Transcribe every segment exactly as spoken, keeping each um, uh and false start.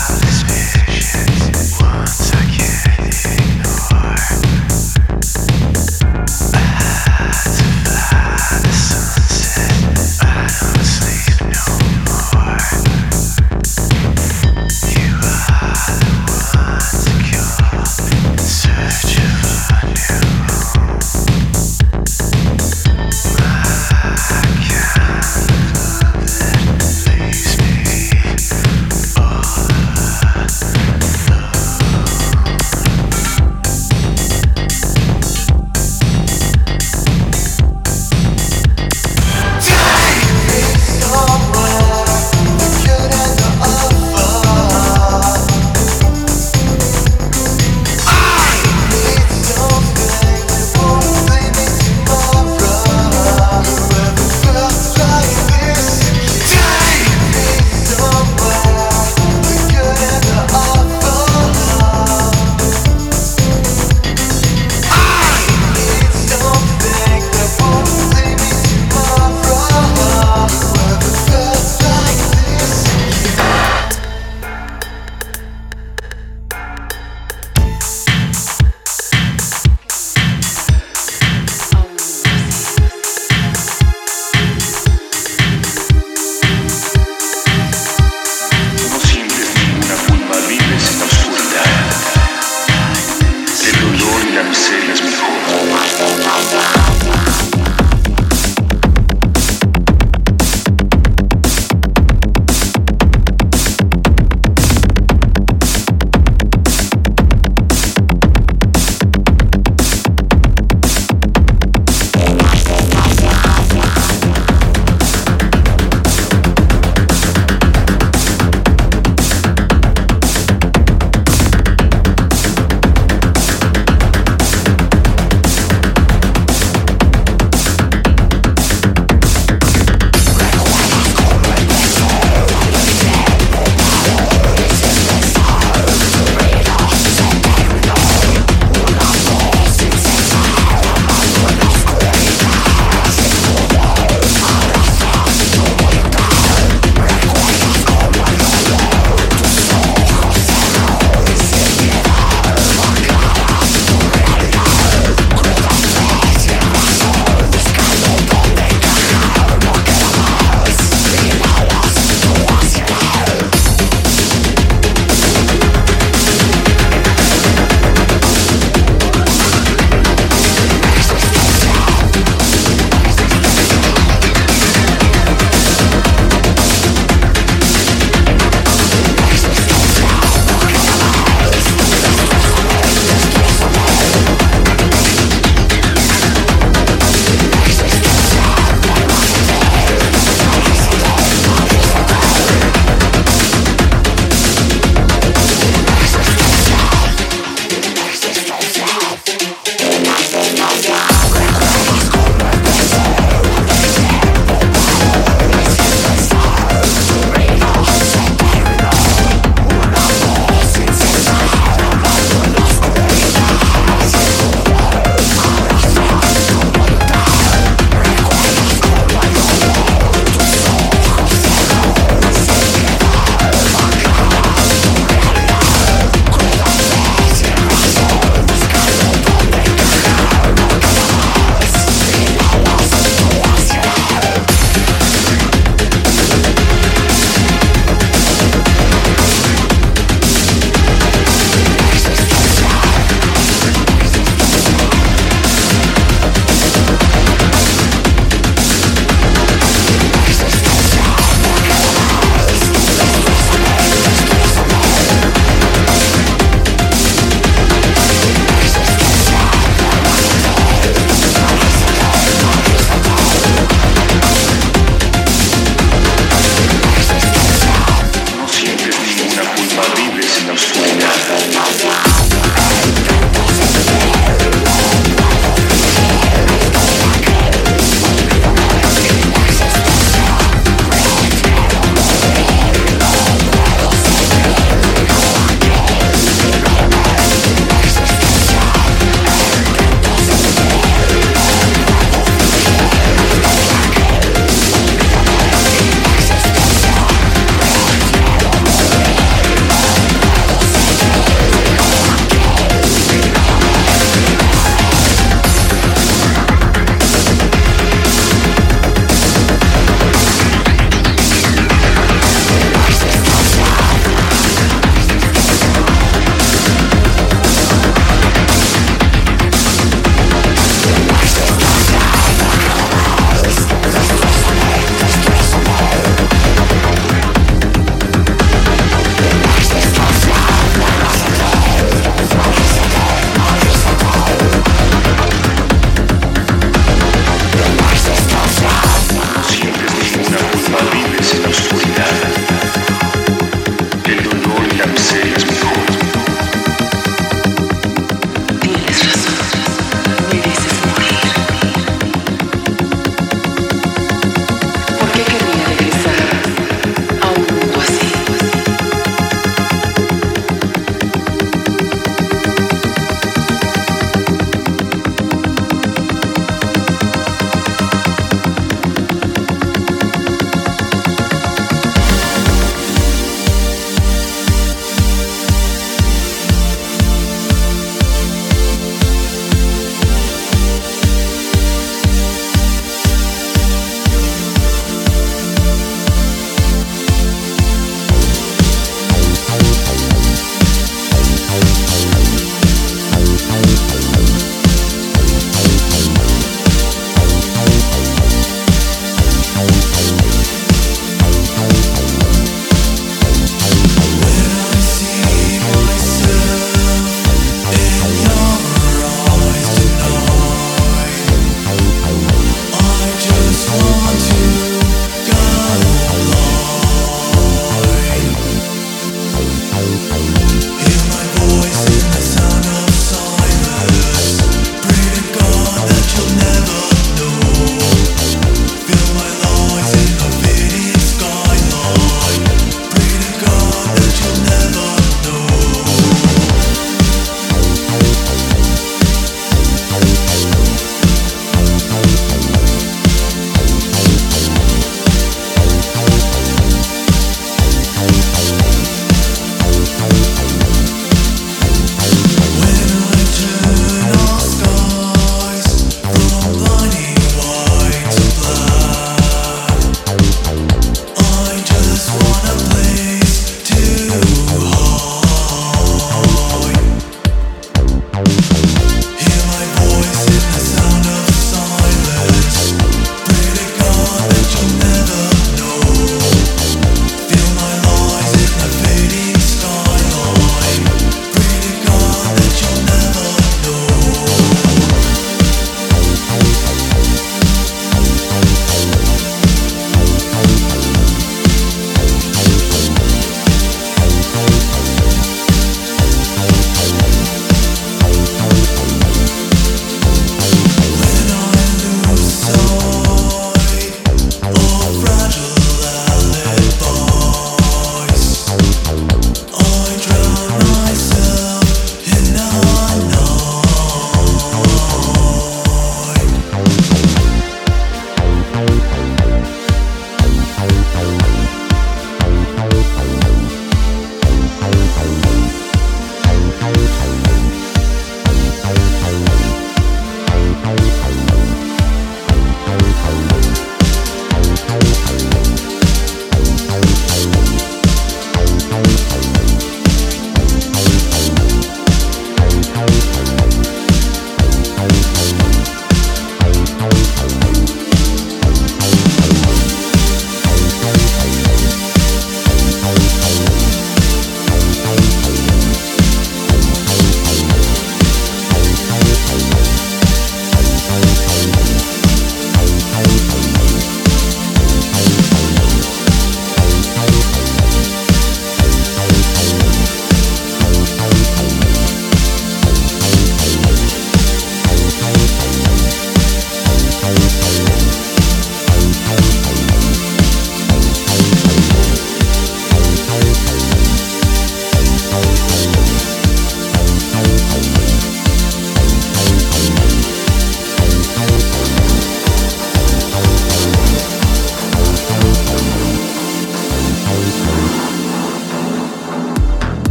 I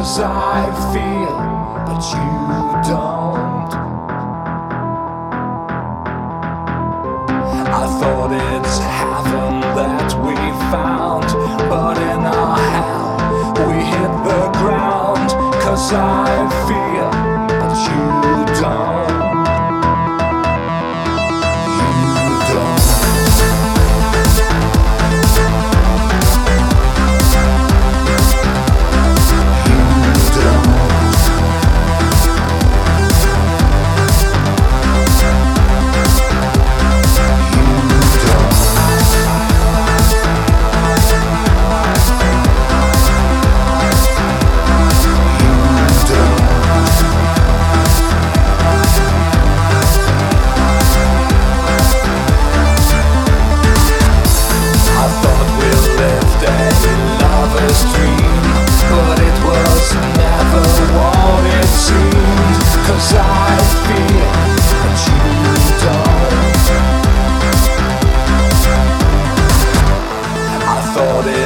'Cause I feel, but you don't. I thought it's heaven that we found, but in our hell we hit the ground. 'Cause I feel, but you don't. You don't.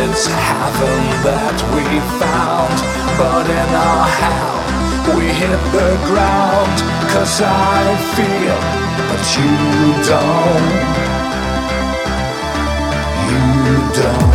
It's heaven that we found, but in our hell we hit the ground. 'Cause I feel, but you don't. You don't.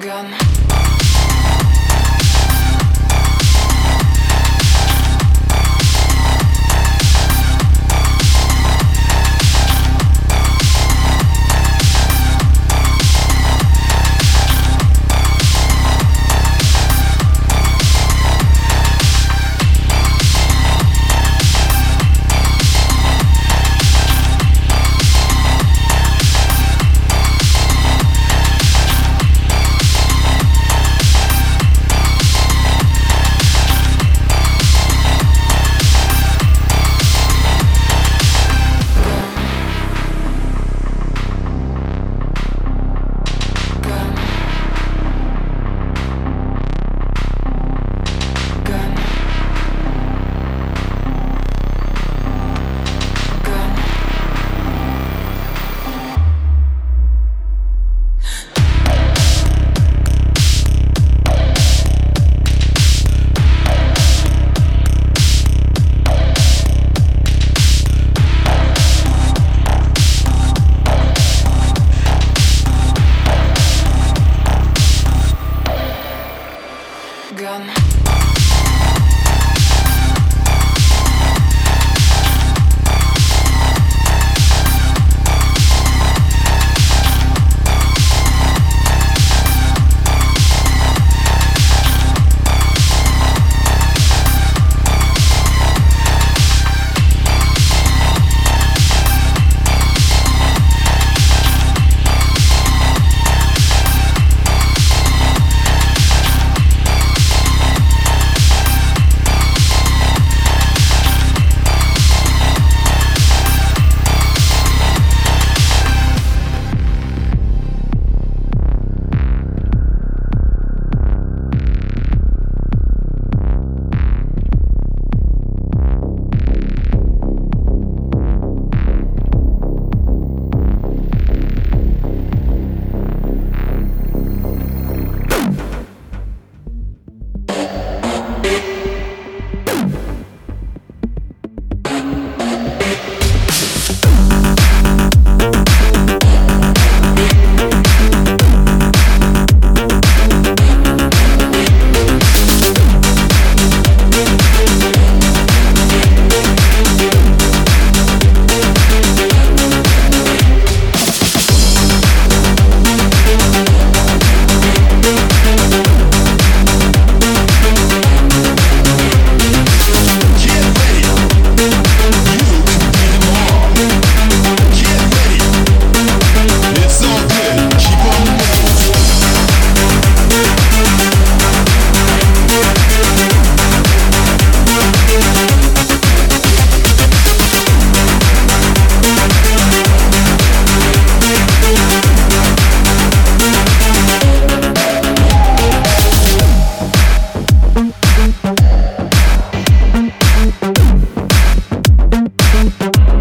gun.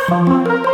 Bye.